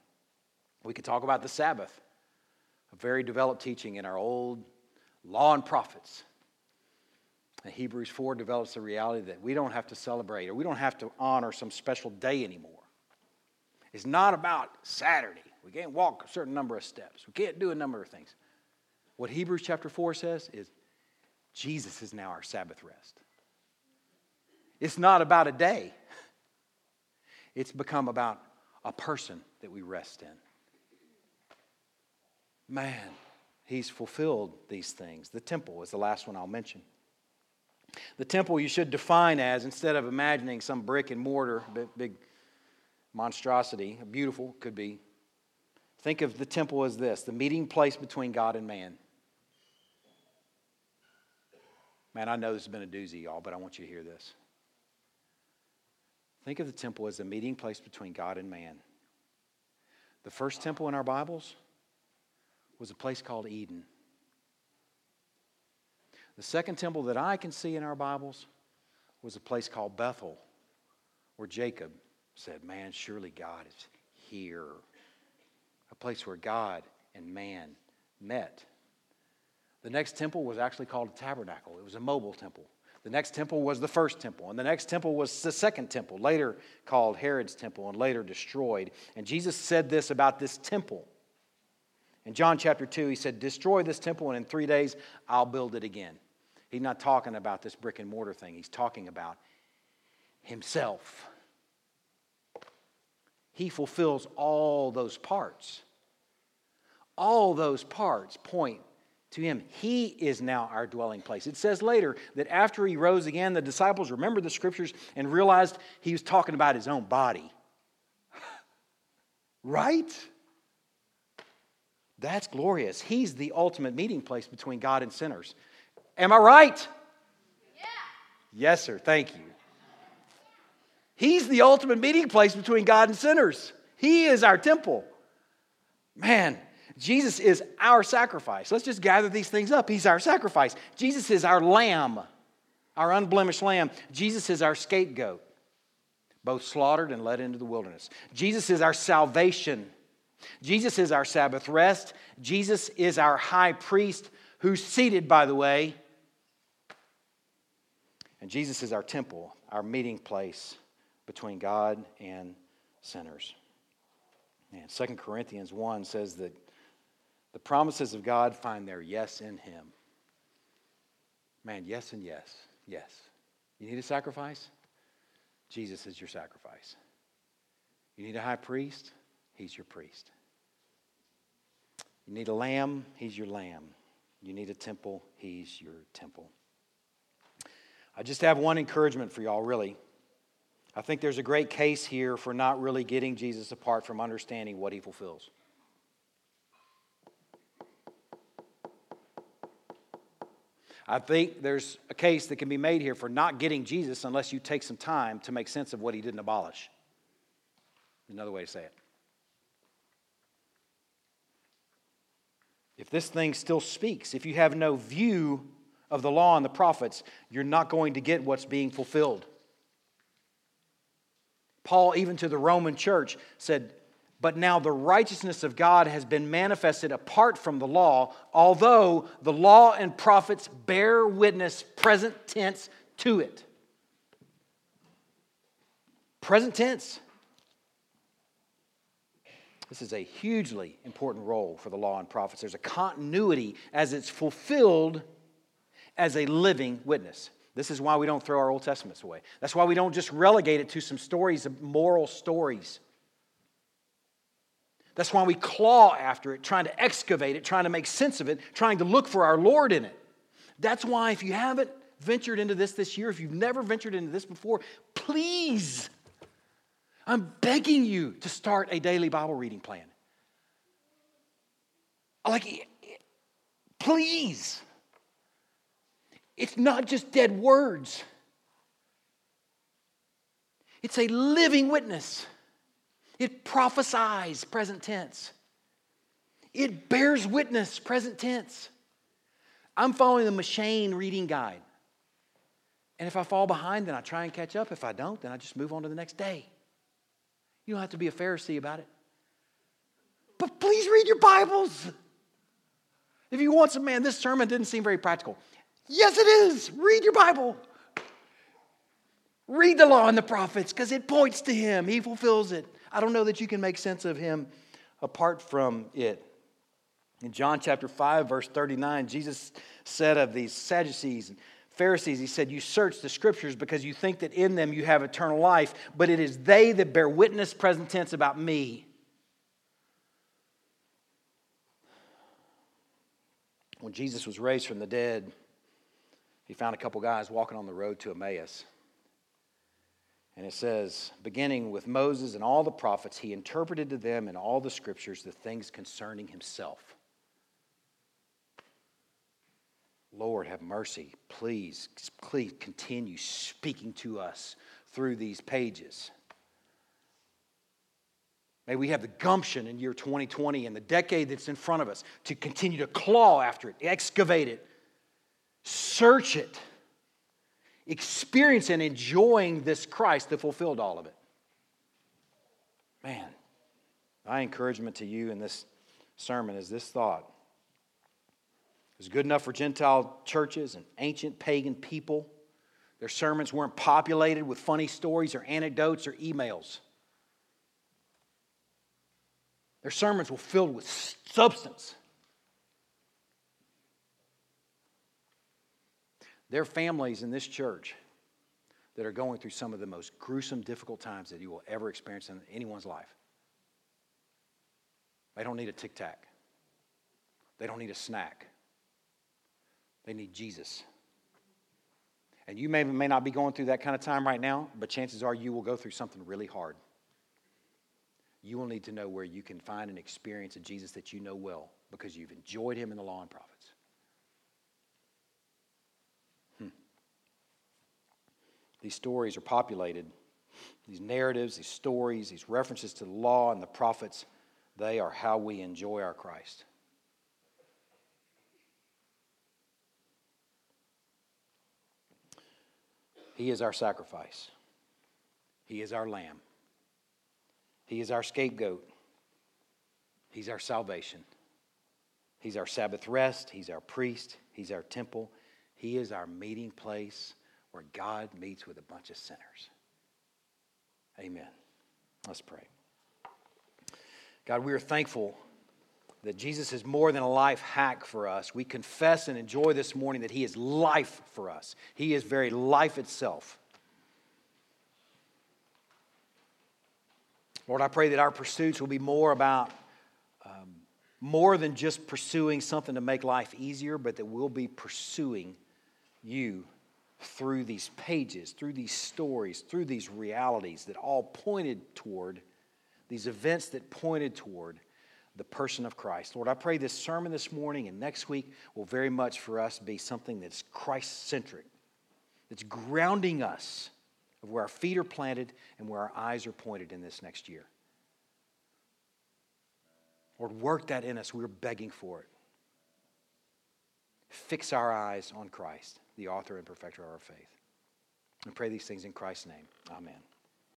We could talk about the Sabbath, a very developed teaching in our old law and prophets. And Hebrews four develops the reality that we don't have to celebrate or we don't have to honor some special day anymore. It's not about Saturday. We can't walk a certain number of steps. We can't do a number of things. What Hebrews chapter four says is Jesus is now our Sabbath rest. It's not about a day. It's become about a person that we rest in. Man, he's fulfilled these things. The temple is the last one I'll mention. The temple you should define as, instead of imagining some brick and mortar, big monstrosity, beautiful, could be. Think of the temple as this, the meeting place between God and man. Man, I know this has been a doozy, y'all, but I want you to hear this. Think of the temple as the meeting place between God and man. The first temple in our Bibles was a place called Eden. The second temple that I can see in our Bibles was a place called Bethel, where Jacob said, man, surely God is here. A place where God and man met. The next temple was actually called a tabernacle. It was a mobile temple. The next temple was the first temple. And the next temple was the second temple, later called Herod's temple and later destroyed. And Jesus said this about this temple. In John chapter two, he said, destroy this temple and in three days I'll build it again. He's not talking about this brick and mortar thing. He's talking about himself. He fulfills all those parts. All those parts point to him. He is now our dwelling place. It says later that after he rose again, the disciples remembered the scriptures and realized he was talking about his own body. Right? That's glorious. He's the ultimate meeting place between God and sinners. Am I right? Yeah. Yes, sir. Thank you. He's the ultimate meeting place between God and sinners. He is our temple. Man, Jesus is our sacrifice. Let's just gather these things up. He's our sacrifice. Jesus is our lamb, our unblemished lamb. Jesus is our scapegoat, both slaughtered and led into the wilderness. Jesus is our salvation. Jesus is our Sabbath rest. Jesus is our high priest, who's seated, by the way. And Jesus is our temple, our meeting place between God and sinners. And Second Corinthians one says that the promises of God find their yes in him. Man, yes and yes, yes. You need a sacrifice? Jesus is your sacrifice. You need a high priest? He's your priest. You need a lamb? He's your lamb. You need a temple? He's your temple. I just have one encouragement for y'all, really. I think there's a great case here for not really getting Jesus apart from understanding what he fulfills. I think there's a case that can be made here for not getting Jesus unless you take some time to make sense of what he didn't abolish. Another way to say it. If this thing still speaks, if you have no view of the law and the prophets, you're not going to get what's being fulfilled. Paul, even to the Roman church, said, But now the righteousness of God has been manifested apart from the law, although the law and prophets bear witness, present tense, to it. Present tense. This is a hugely important role for the law and prophets. There's a continuity as it's fulfilled as a living witness. This is why we don't throw our Old Testaments away. That's why we don't just relegate it to some stories, moral stories. That's why we claw after it, trying to excavate it, trying to make sense of it, trying to look for our Lord in it. That's why if you haven't ventured into this this year, if you've never ventured into this before, please, I'm begging you to start a daily Bible reading plan. Like, please. It's not just dead words. It's a living witness. It prophesies, present tense. It bears witness, present tense. I'm following the Machine reading guide. And if I fall behind, then I try and catch up. If I don't, then I just move on to the next day. You don't have to be a Pharisee about it. But please read your Bibles. If you want some, man, this sermon didn't seem very practical. Yes, it is. Read your Bible. Read the law and the prophets because it points to him. He fulfills it. I don't know that you can make sense of him apart from it. In John chapter five, verse thirty-nine, Jesus said of these Sadducees and Pharisees, he said, you search the scriptures because you think that in them you have eternal life, but it is they that bear witness, present tense, about me. When Jesus was raised from the dead, he found a couple guys walking on the road to Emmaus. And it says, beginning with Moses and all the prophets, he interpreted to them in all the scriptures the things concerning himself. Lord, have mercy. Please, please continue speaking to us through these pages. May we have the gumption in year twenty twenty and the decade that's in front of us to continue to claw after it, excavate it, search it. Experience and enjoying this Christ that fulfilled all of it. Man, my encouragement to you in this sermon is this thought. It's good enough for Gentile churches and ancient pagan people. Their sermons weren't populated with funny stories or anecdotes or emails. Their sermons were filled with substance. There are families in this church that are going through some of the most gruesome, difficult times that you will ever experience in anyone's life. They don't need a Tic Tac. They don't need a snack. They need Jesus. And you may, may not be going through that kind of time right now, but chances are you will go through something really hard. You will need to know where you can find and experience a Jesus that you know well because you've enjoyed him in the law and prophets. These stories are populated. These narratives, these stories, these references to the law and the prophets, they are how we enjoy our Christ. He is our sacrifice. He is our lamb. He is our scapegoat. He's our salvation. He's our Sabbath rest. He's our priest. He's our temple. He is our meeting place, where God meets with a bunch of sinners. Amen. Let's pray. God, we are thankful that Jesus is more than a life hack for us. We confess and enjoy this morning that he is life for us. He is very life itself. Lord, I pray that our pursuits will be more about, um, more than just pursuing something to make life easier, but that we'll be pursuing you through these pages, through these stories, through these realities that all pointed toward, these events that pointed toward the person of Christ. Lord, I pray this sermon this morning and next week will very much for us be something that's Christ-centric, that's grounding us of where our feet are planted and where our eyes are pointed in this next year. Lord, work that in us. We're begging for it. Fix our eyes on Christ, the author and perfecter of our faith. We pray these things in Christ's name. Amen.